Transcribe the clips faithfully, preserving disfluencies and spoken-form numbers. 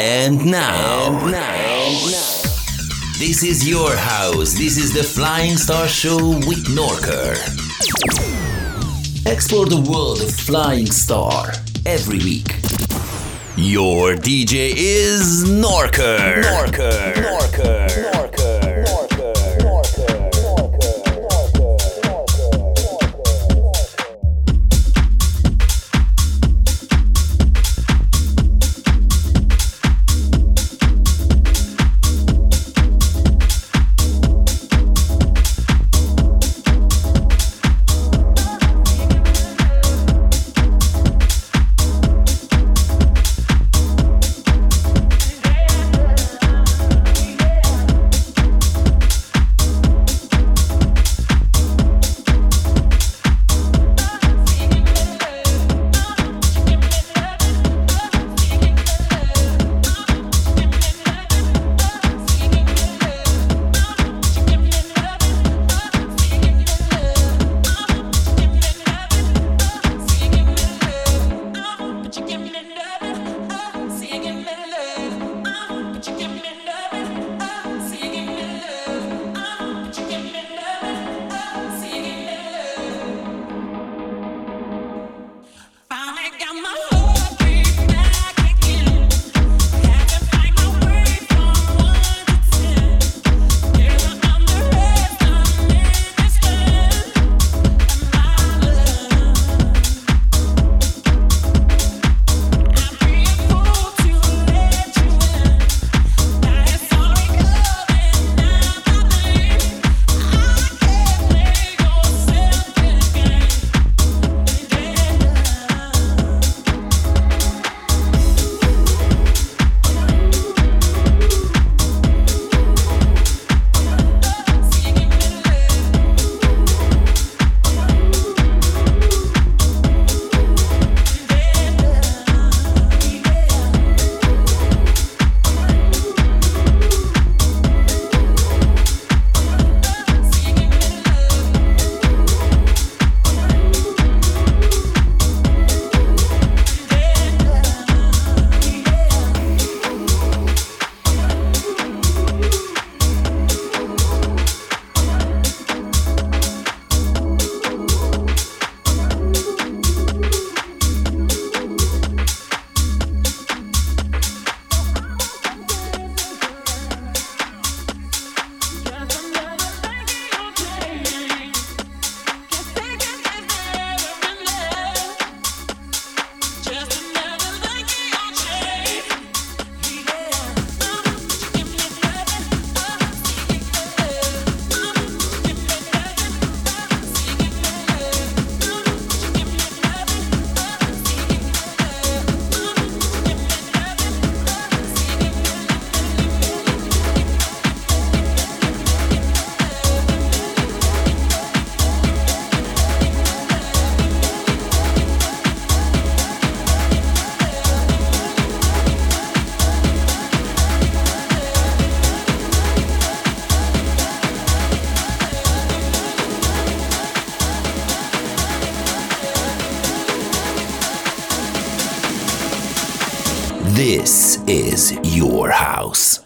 And now, and now, this is your house. This is the Flying Star Show with Norker. Explore the world of Flying Star every week. Your D J is Norker. Norker. Norker. Norker. Norker. This is your house.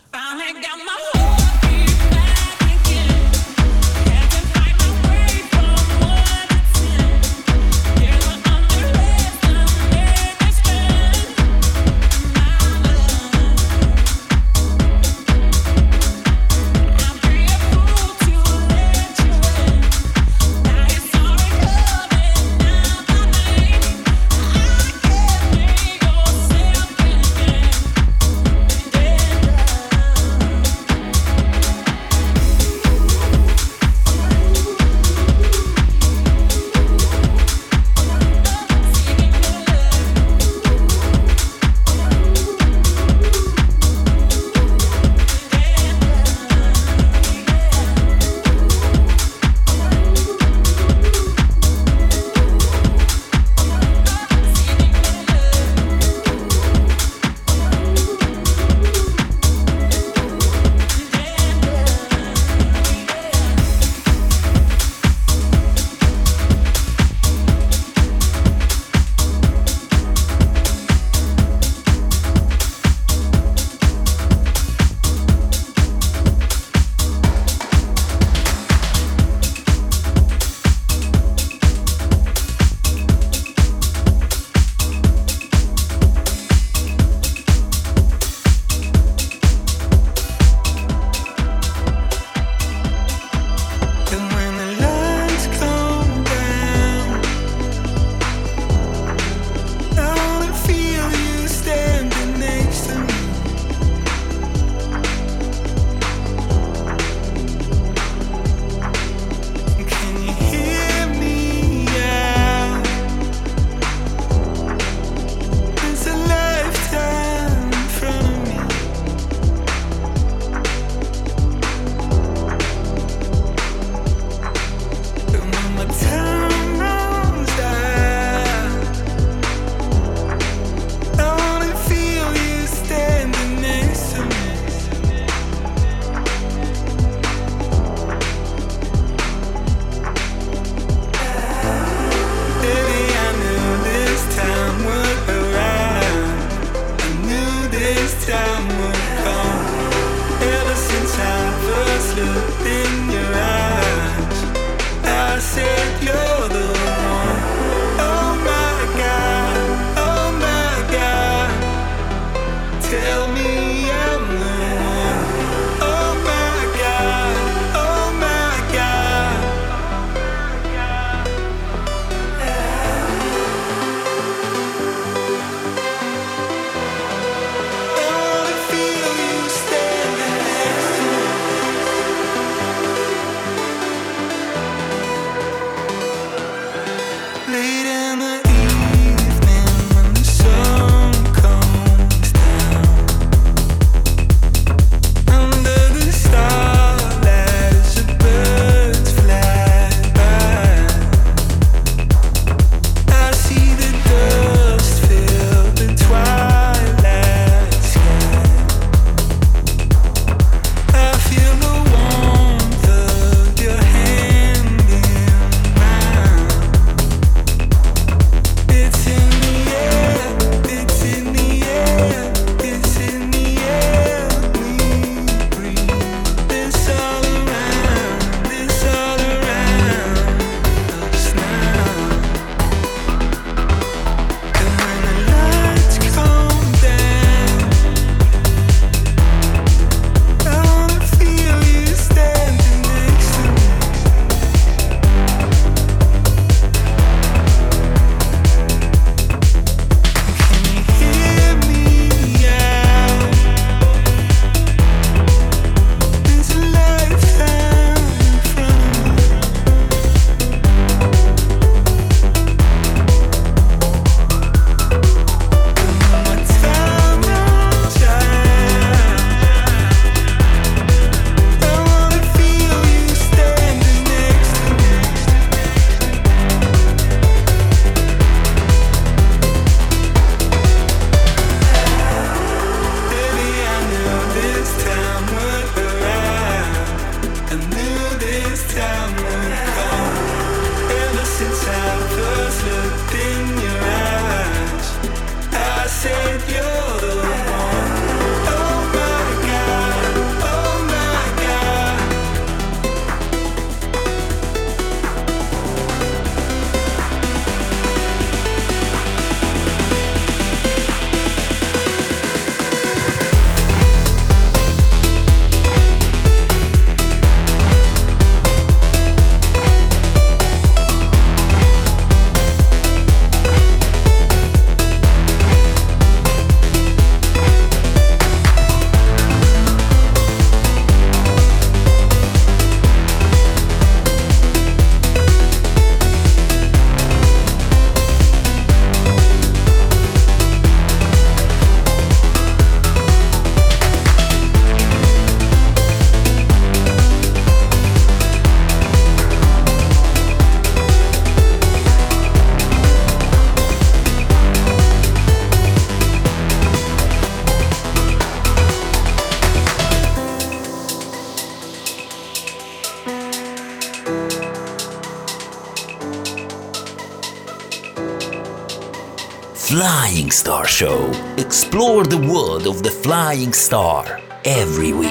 Flying Star Show. Explore the world of the Flying Star every week.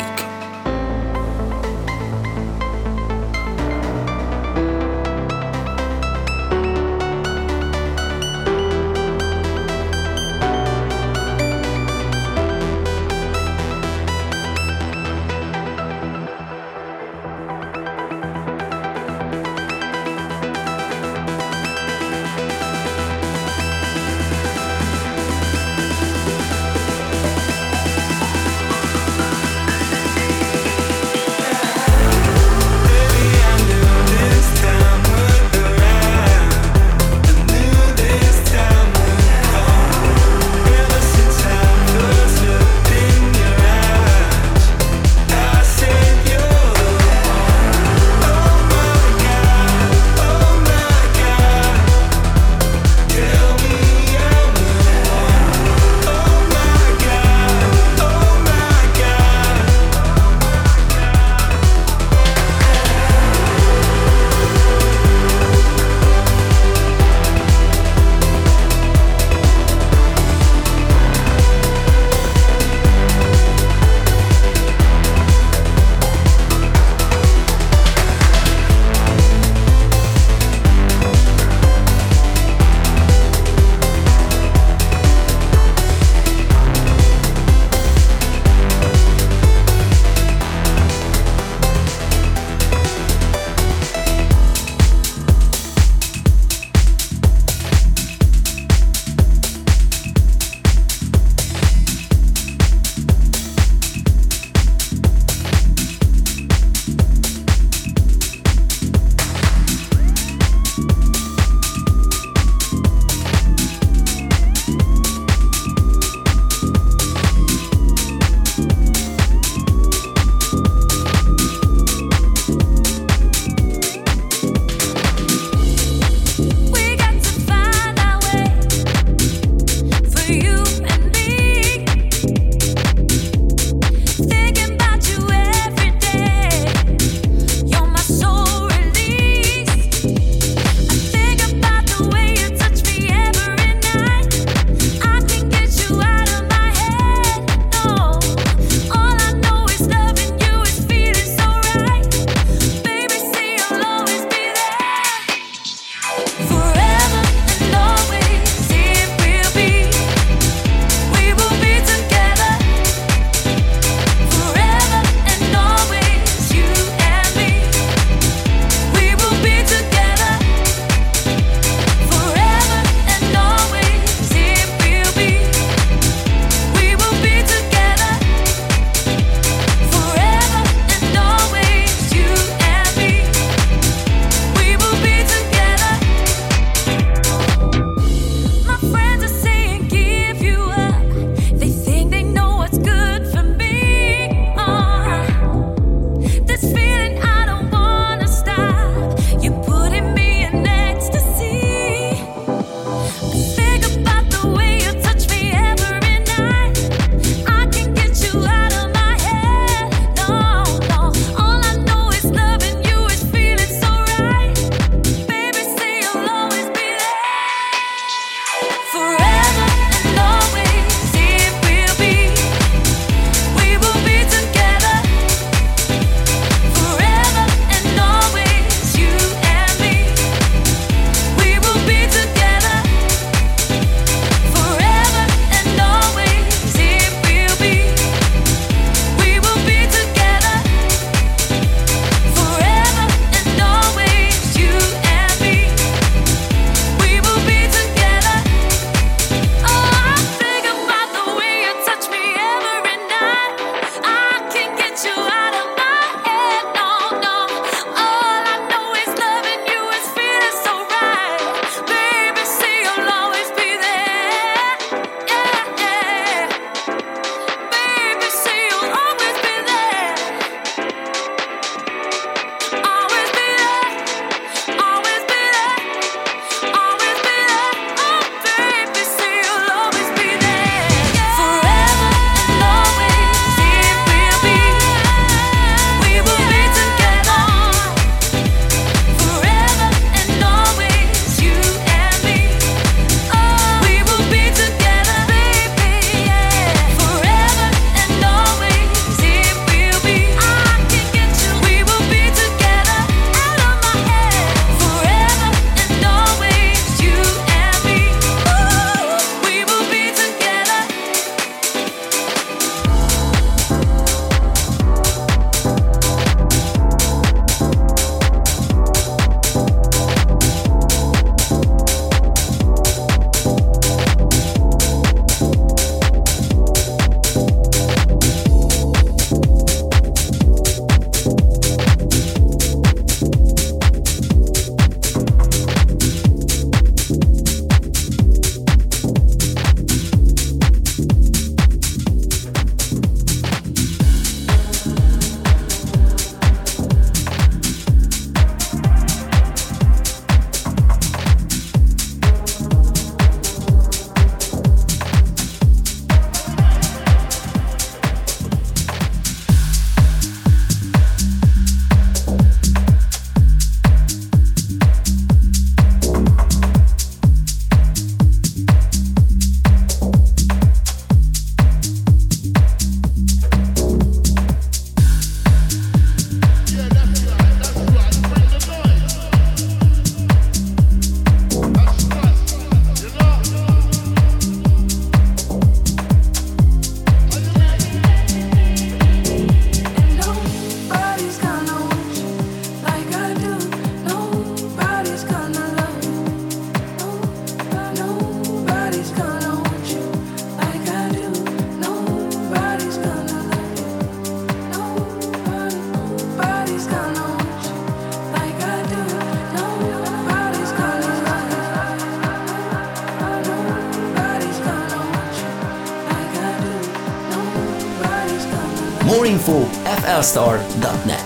More info, f l star dot net.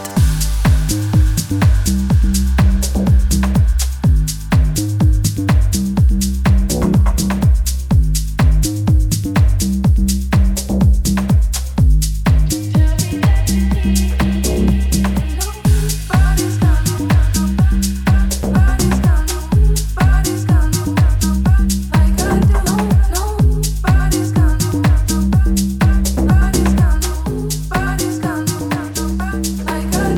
I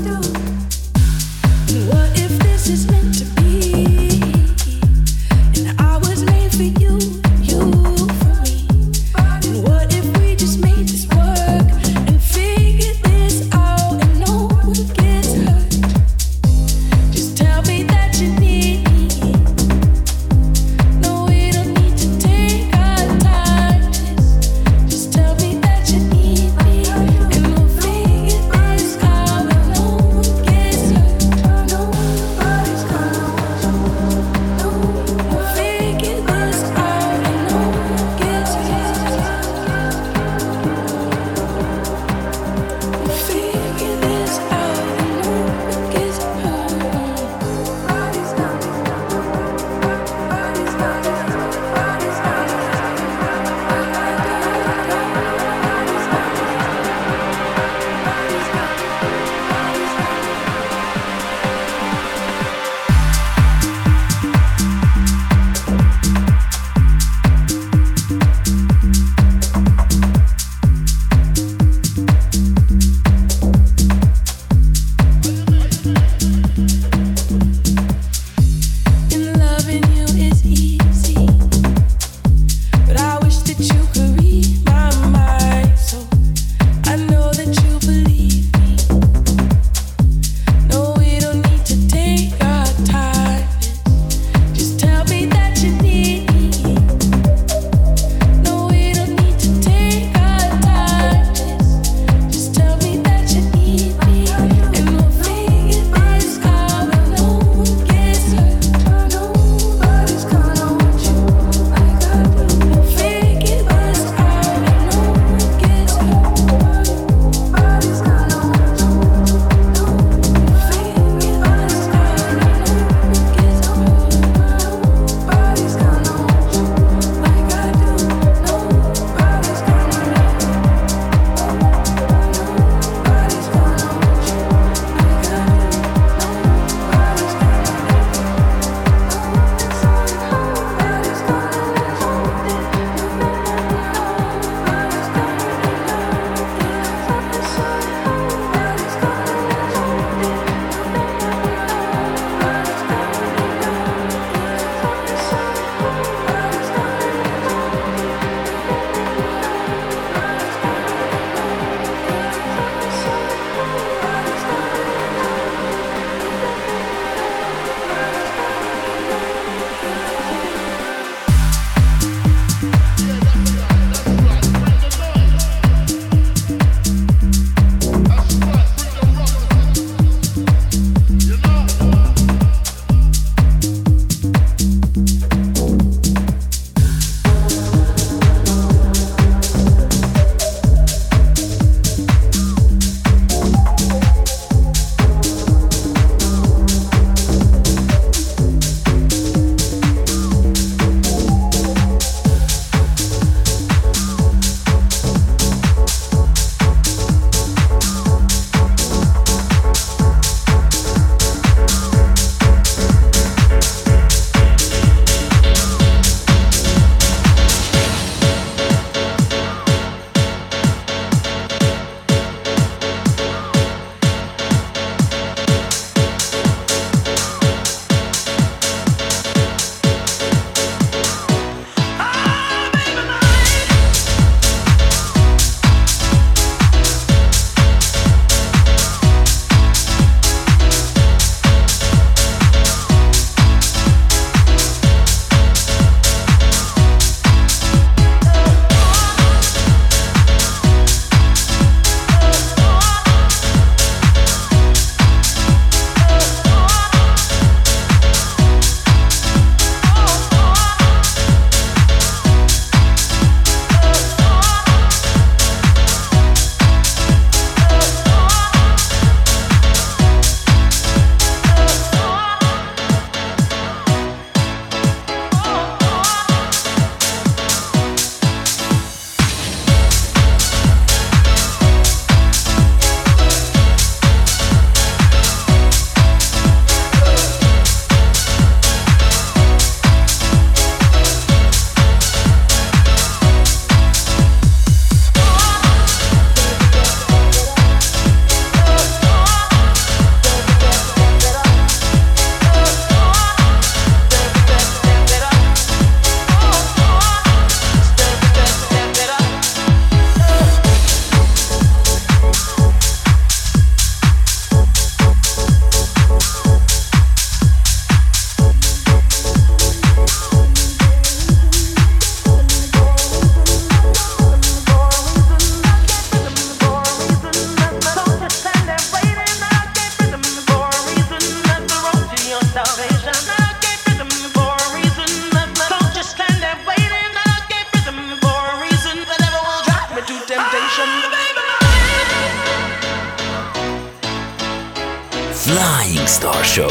Flying Star Show.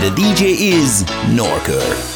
The D J is Norker.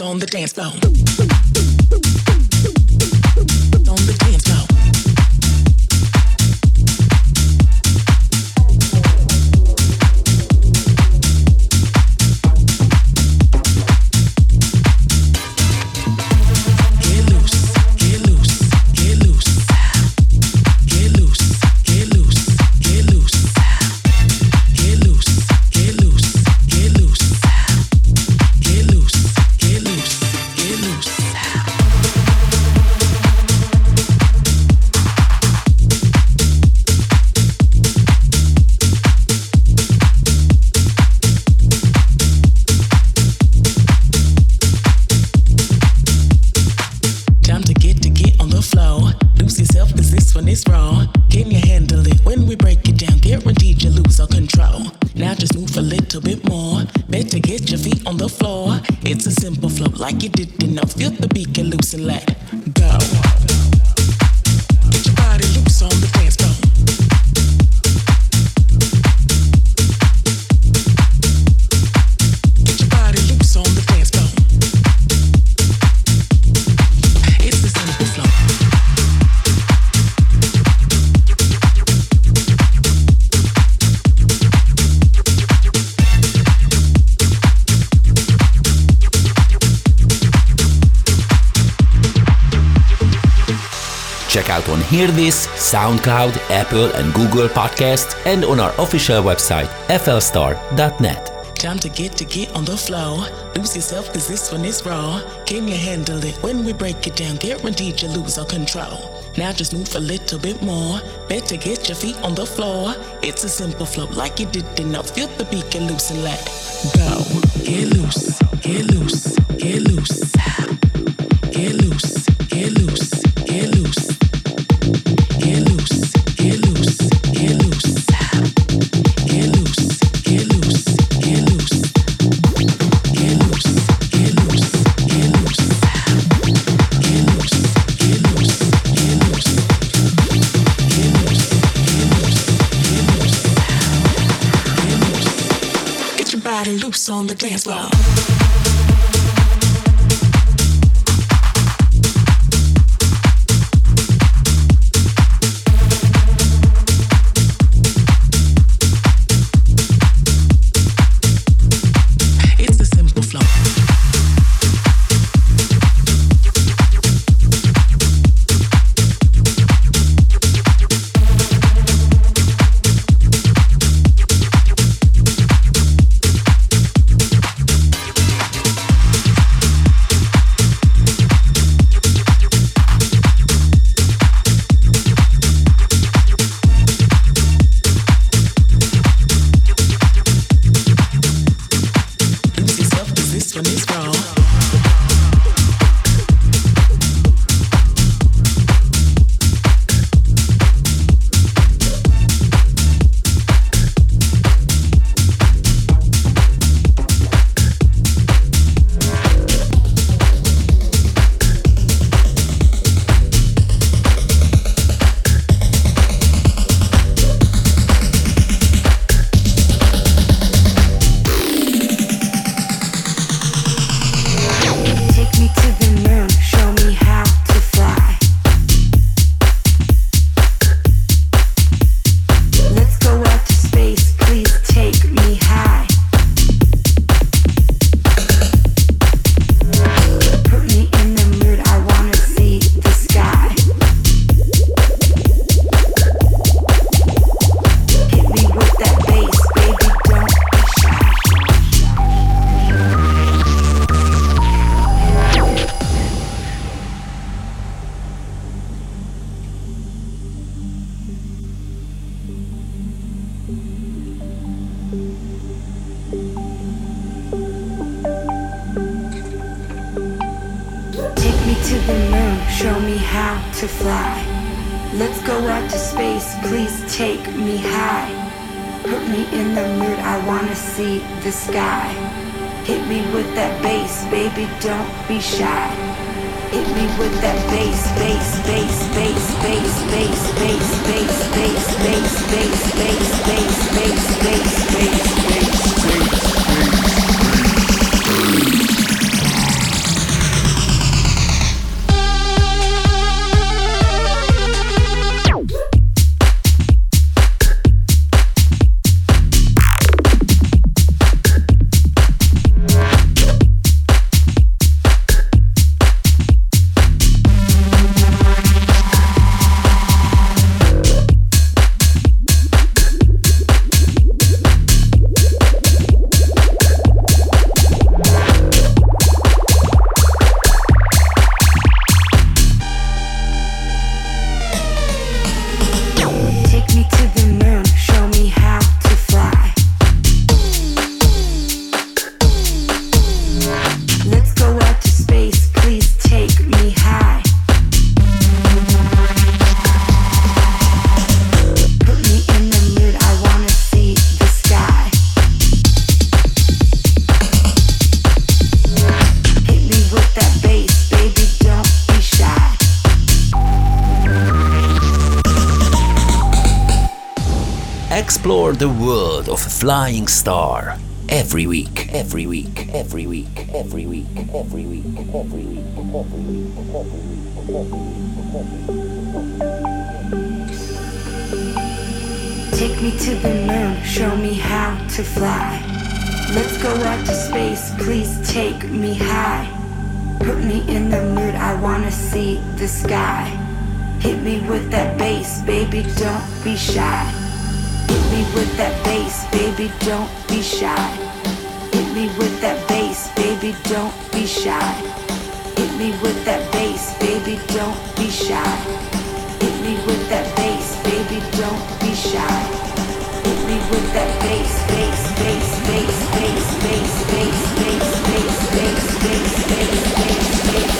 On the dance floor. Check out on Hear This, SoundCloud, Apple and Google Podcasts, and on our official website, f l star dot net. Time to get to get on the floor. Lose yourself because this one is raw. Can you handle it when we break it down? Guaranteed you lose all control. Now just move a little bit more. Better get your feet on the floor. It's a simple flow like you did enough. Feel the beat, get loose and let go. Get loose, get loose, get loose. Get loose, get loose, get loose. Get loose, get loose, get loose. Get loose, get loose, get loose. Get loose, get loose, get loose. Get loose, get loose, get loose. Get loose, get loose. Get your body loose on the dance floor. Explore the world of Flying Star every week, every week, every week, every week, every week, every week, every week, every week, every week. Take me to the moon, show me how to fly. Let's go out to space, please take me high. Put me in the mood, I wanna see the sky. Hit me with that bass, baby, don't be shy. Hit me with that bass, baby, don't be shy. me with that bass, baby, don't be shy. Hit me with that bass, baby, don't be shy. Hit me with that bass, baby, don't be shy. Hit me with that bass, bass, bass, bass, bass, bass, bass, bass, bass, bass, bass, bass, bass, bass, bass, bass.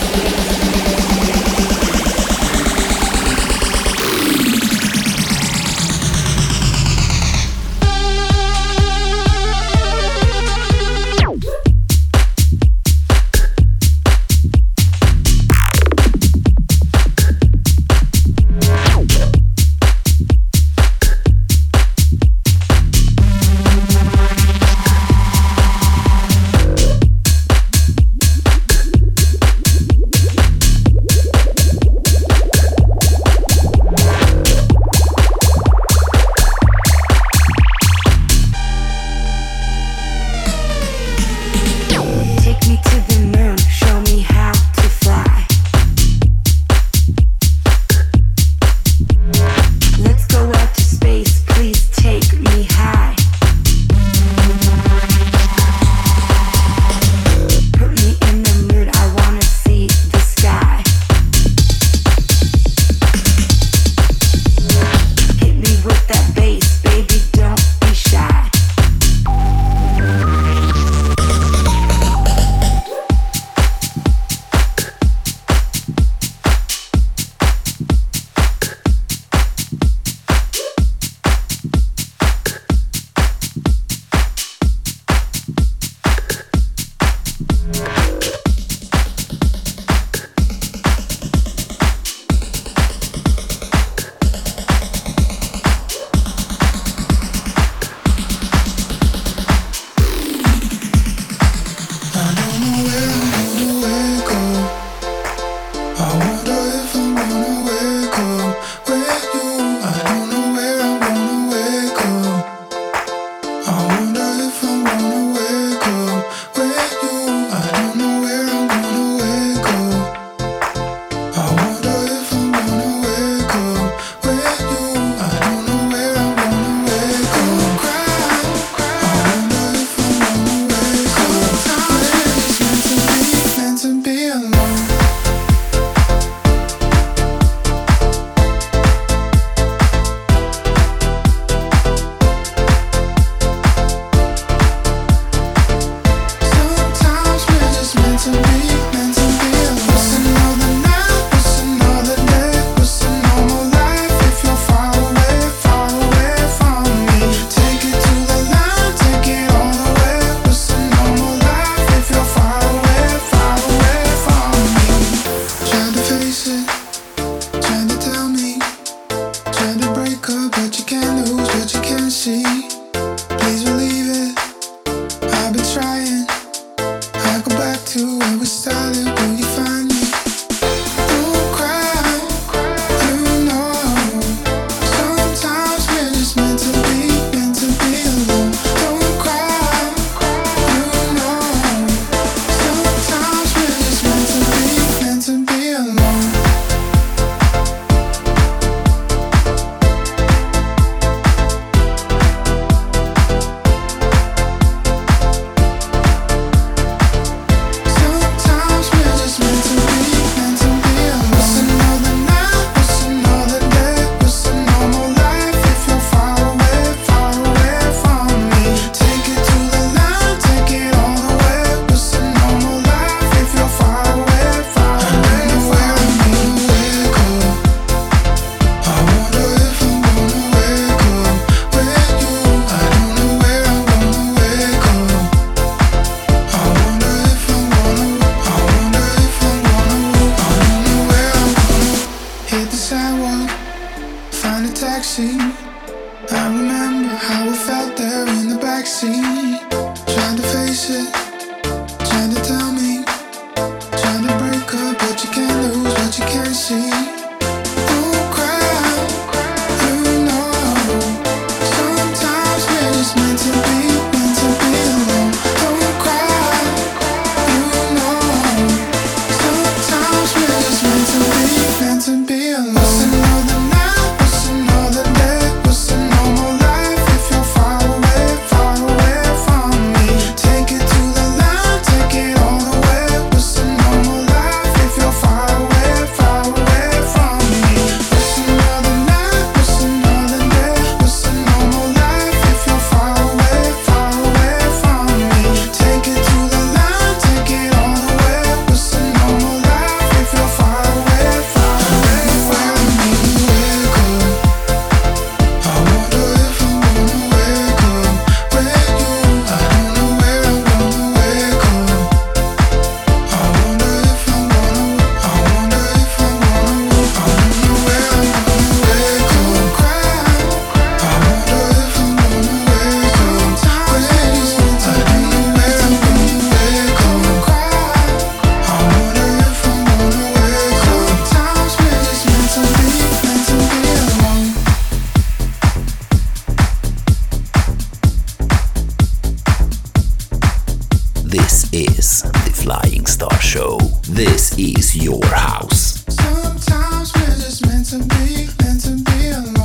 This is the Flying Star Show. This is your house. Sometimes we're just meant to be, meant to be alone.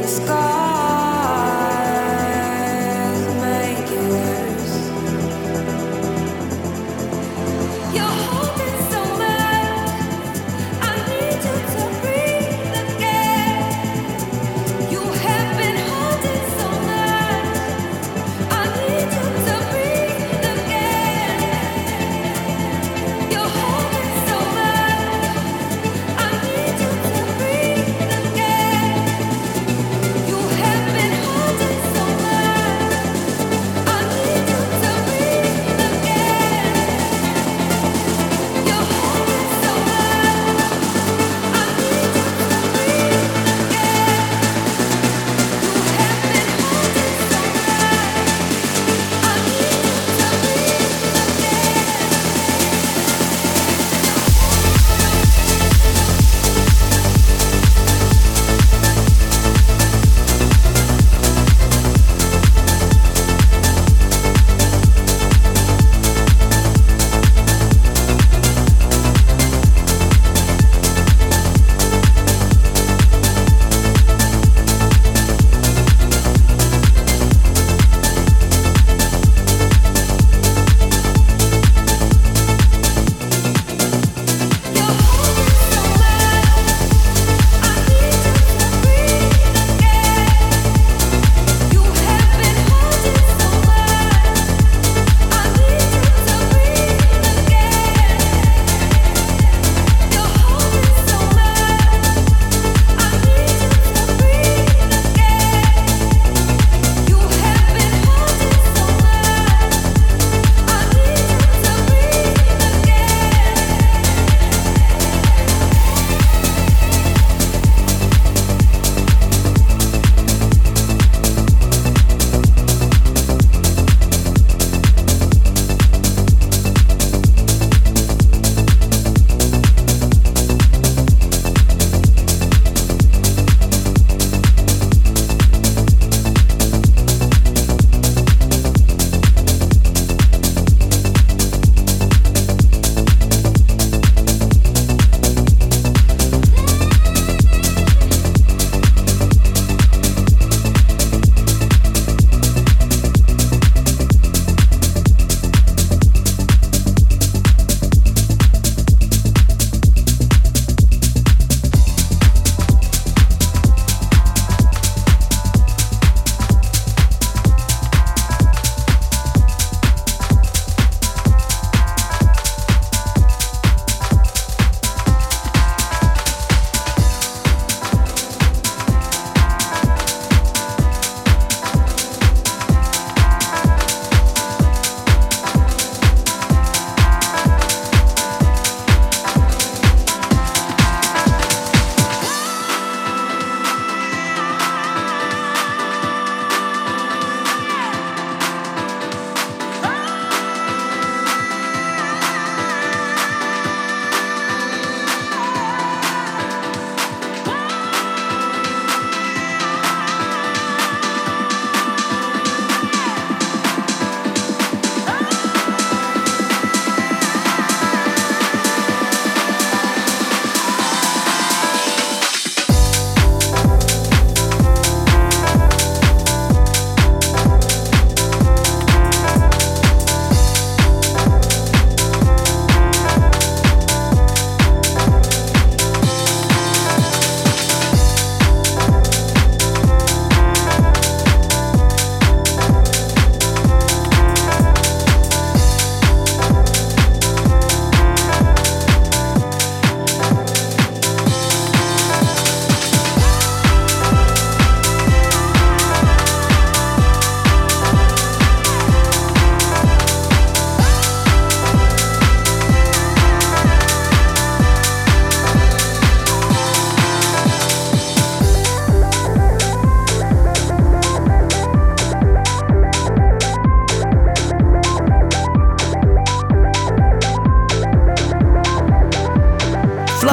Scars make it worse.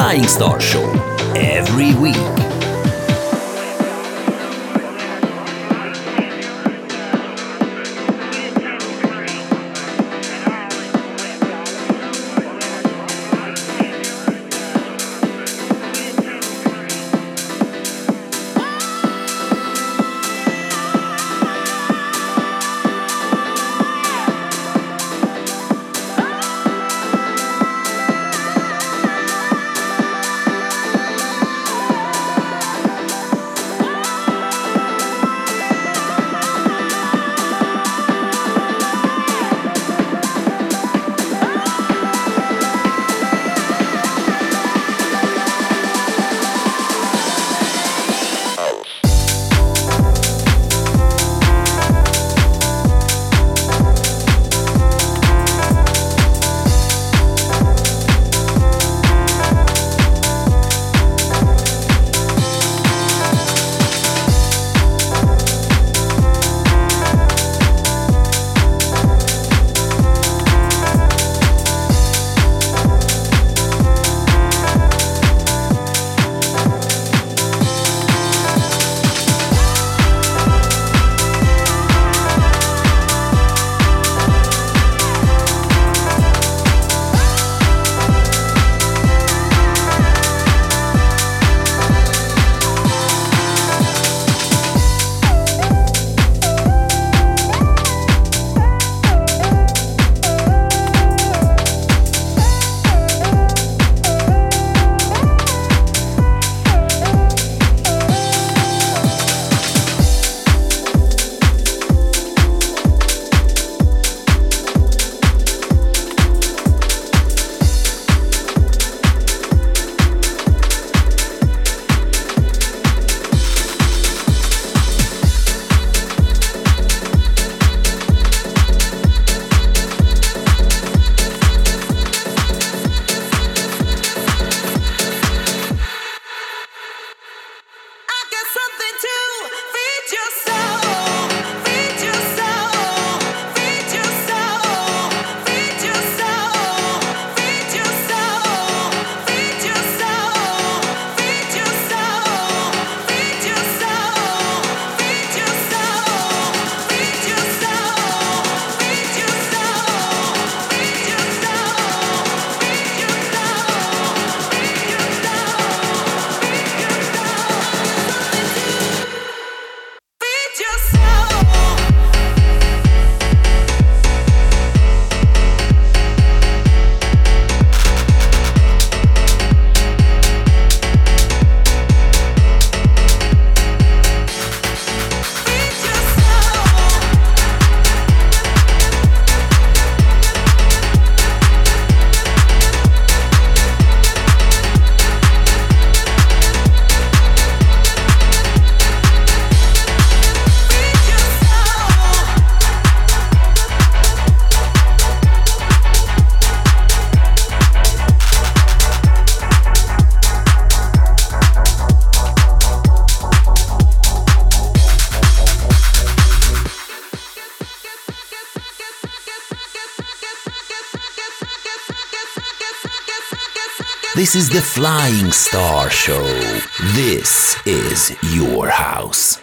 Flying Star Show every week. This is the Flying Star Show. This is your house.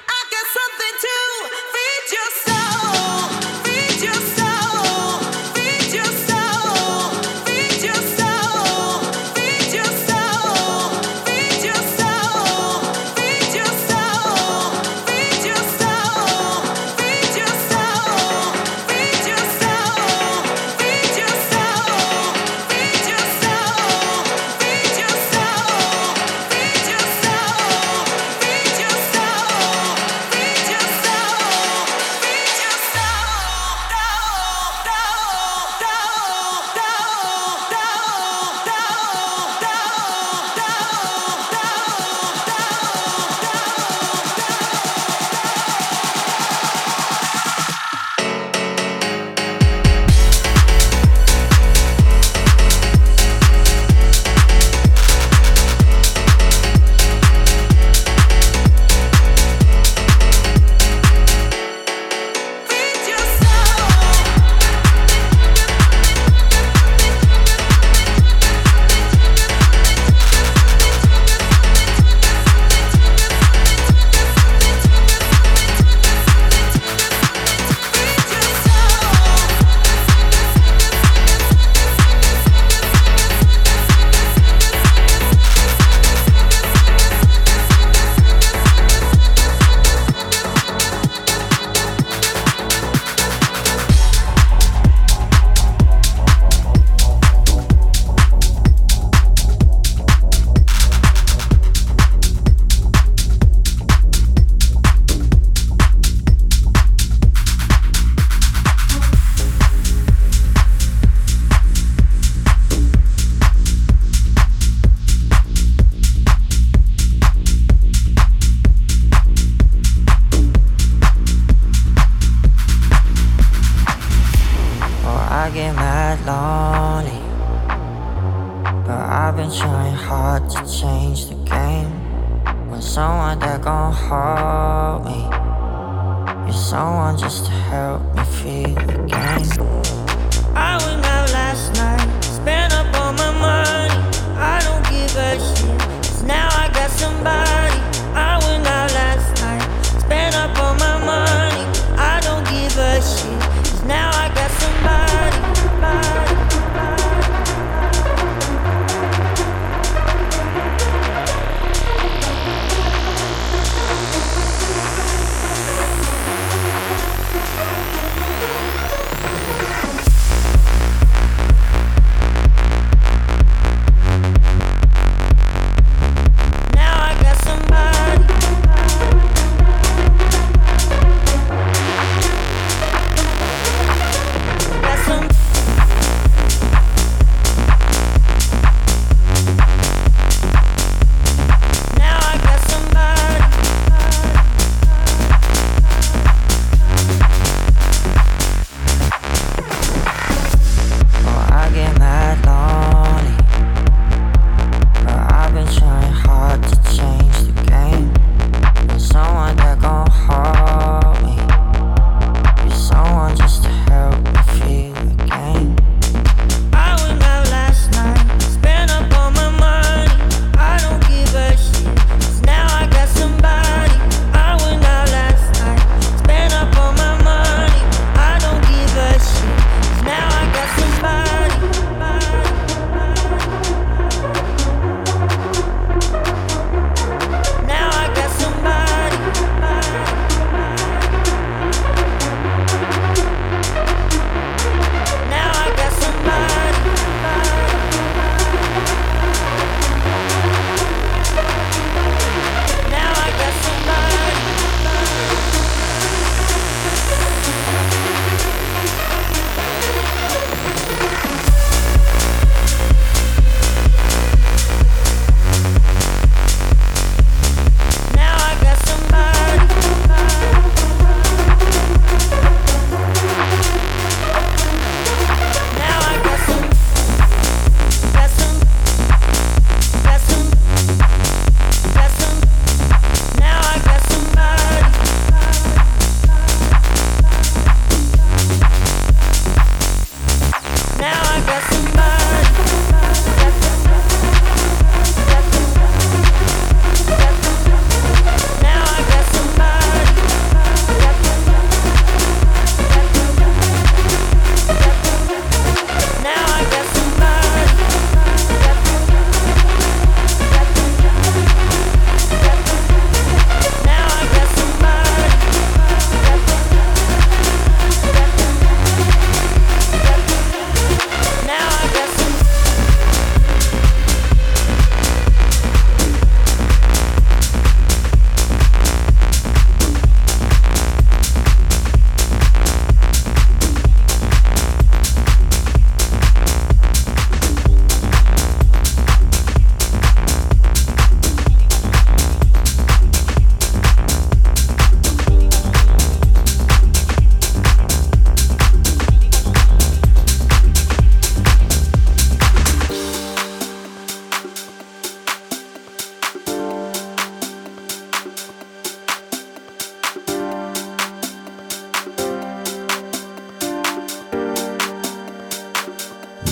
I've been trying hard to change the game. With someone that gon' hold me, with someone just to help me feel again. I went out last night, spent up all my money. I don't give a shit, 'cause now I got somebody. I went out last night, spent up all my money. I don't give a shit, 'cause now I got somebody.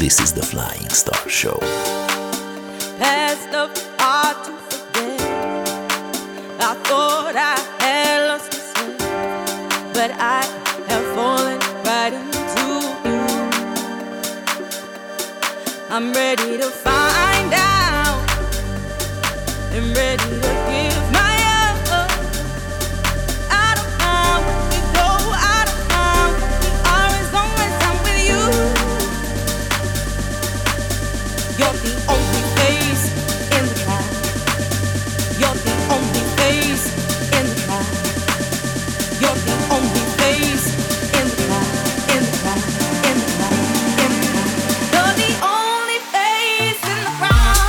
This is the Flying Star Show. Past the hard to forget. I thought I had lost myself, but I have fallen right into you. I'm ready to find out. I'm ready to give my all. I don't mind where we go. I don't mind where we are, as long as I'm with you. You're the only face in the crowd. You're the only face in the crowd. You're the only face in the crowd. In the crowd. In the crowd. In the crowd. You're the only face in the crowd.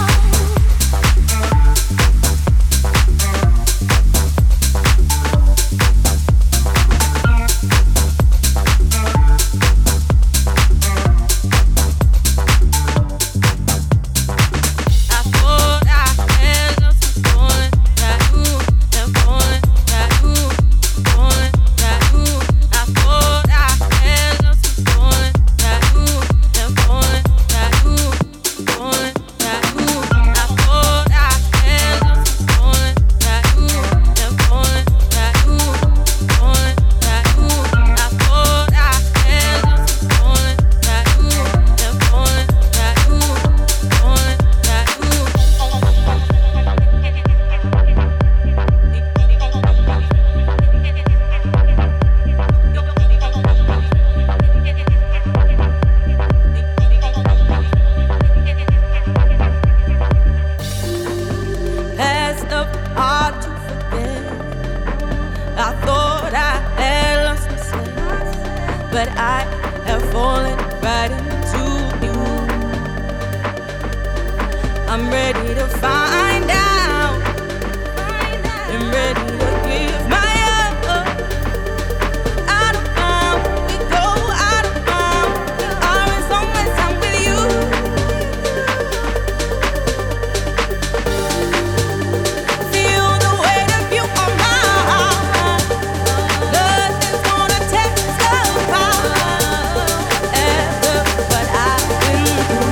I'm ready to find out. I'm ready to give my all. Out of bounds, we go out of bounds. We are in so much time with you. Feel the weight of you on my heart. Love is gonna take us apart. After what I've been through.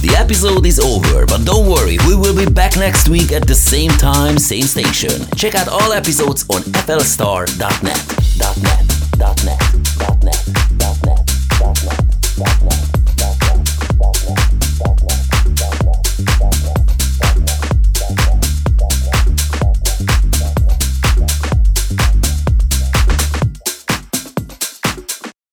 The episode is over, but don't worry, we will be back next week at the same time, same station. Check out all episodes on f l star dot net.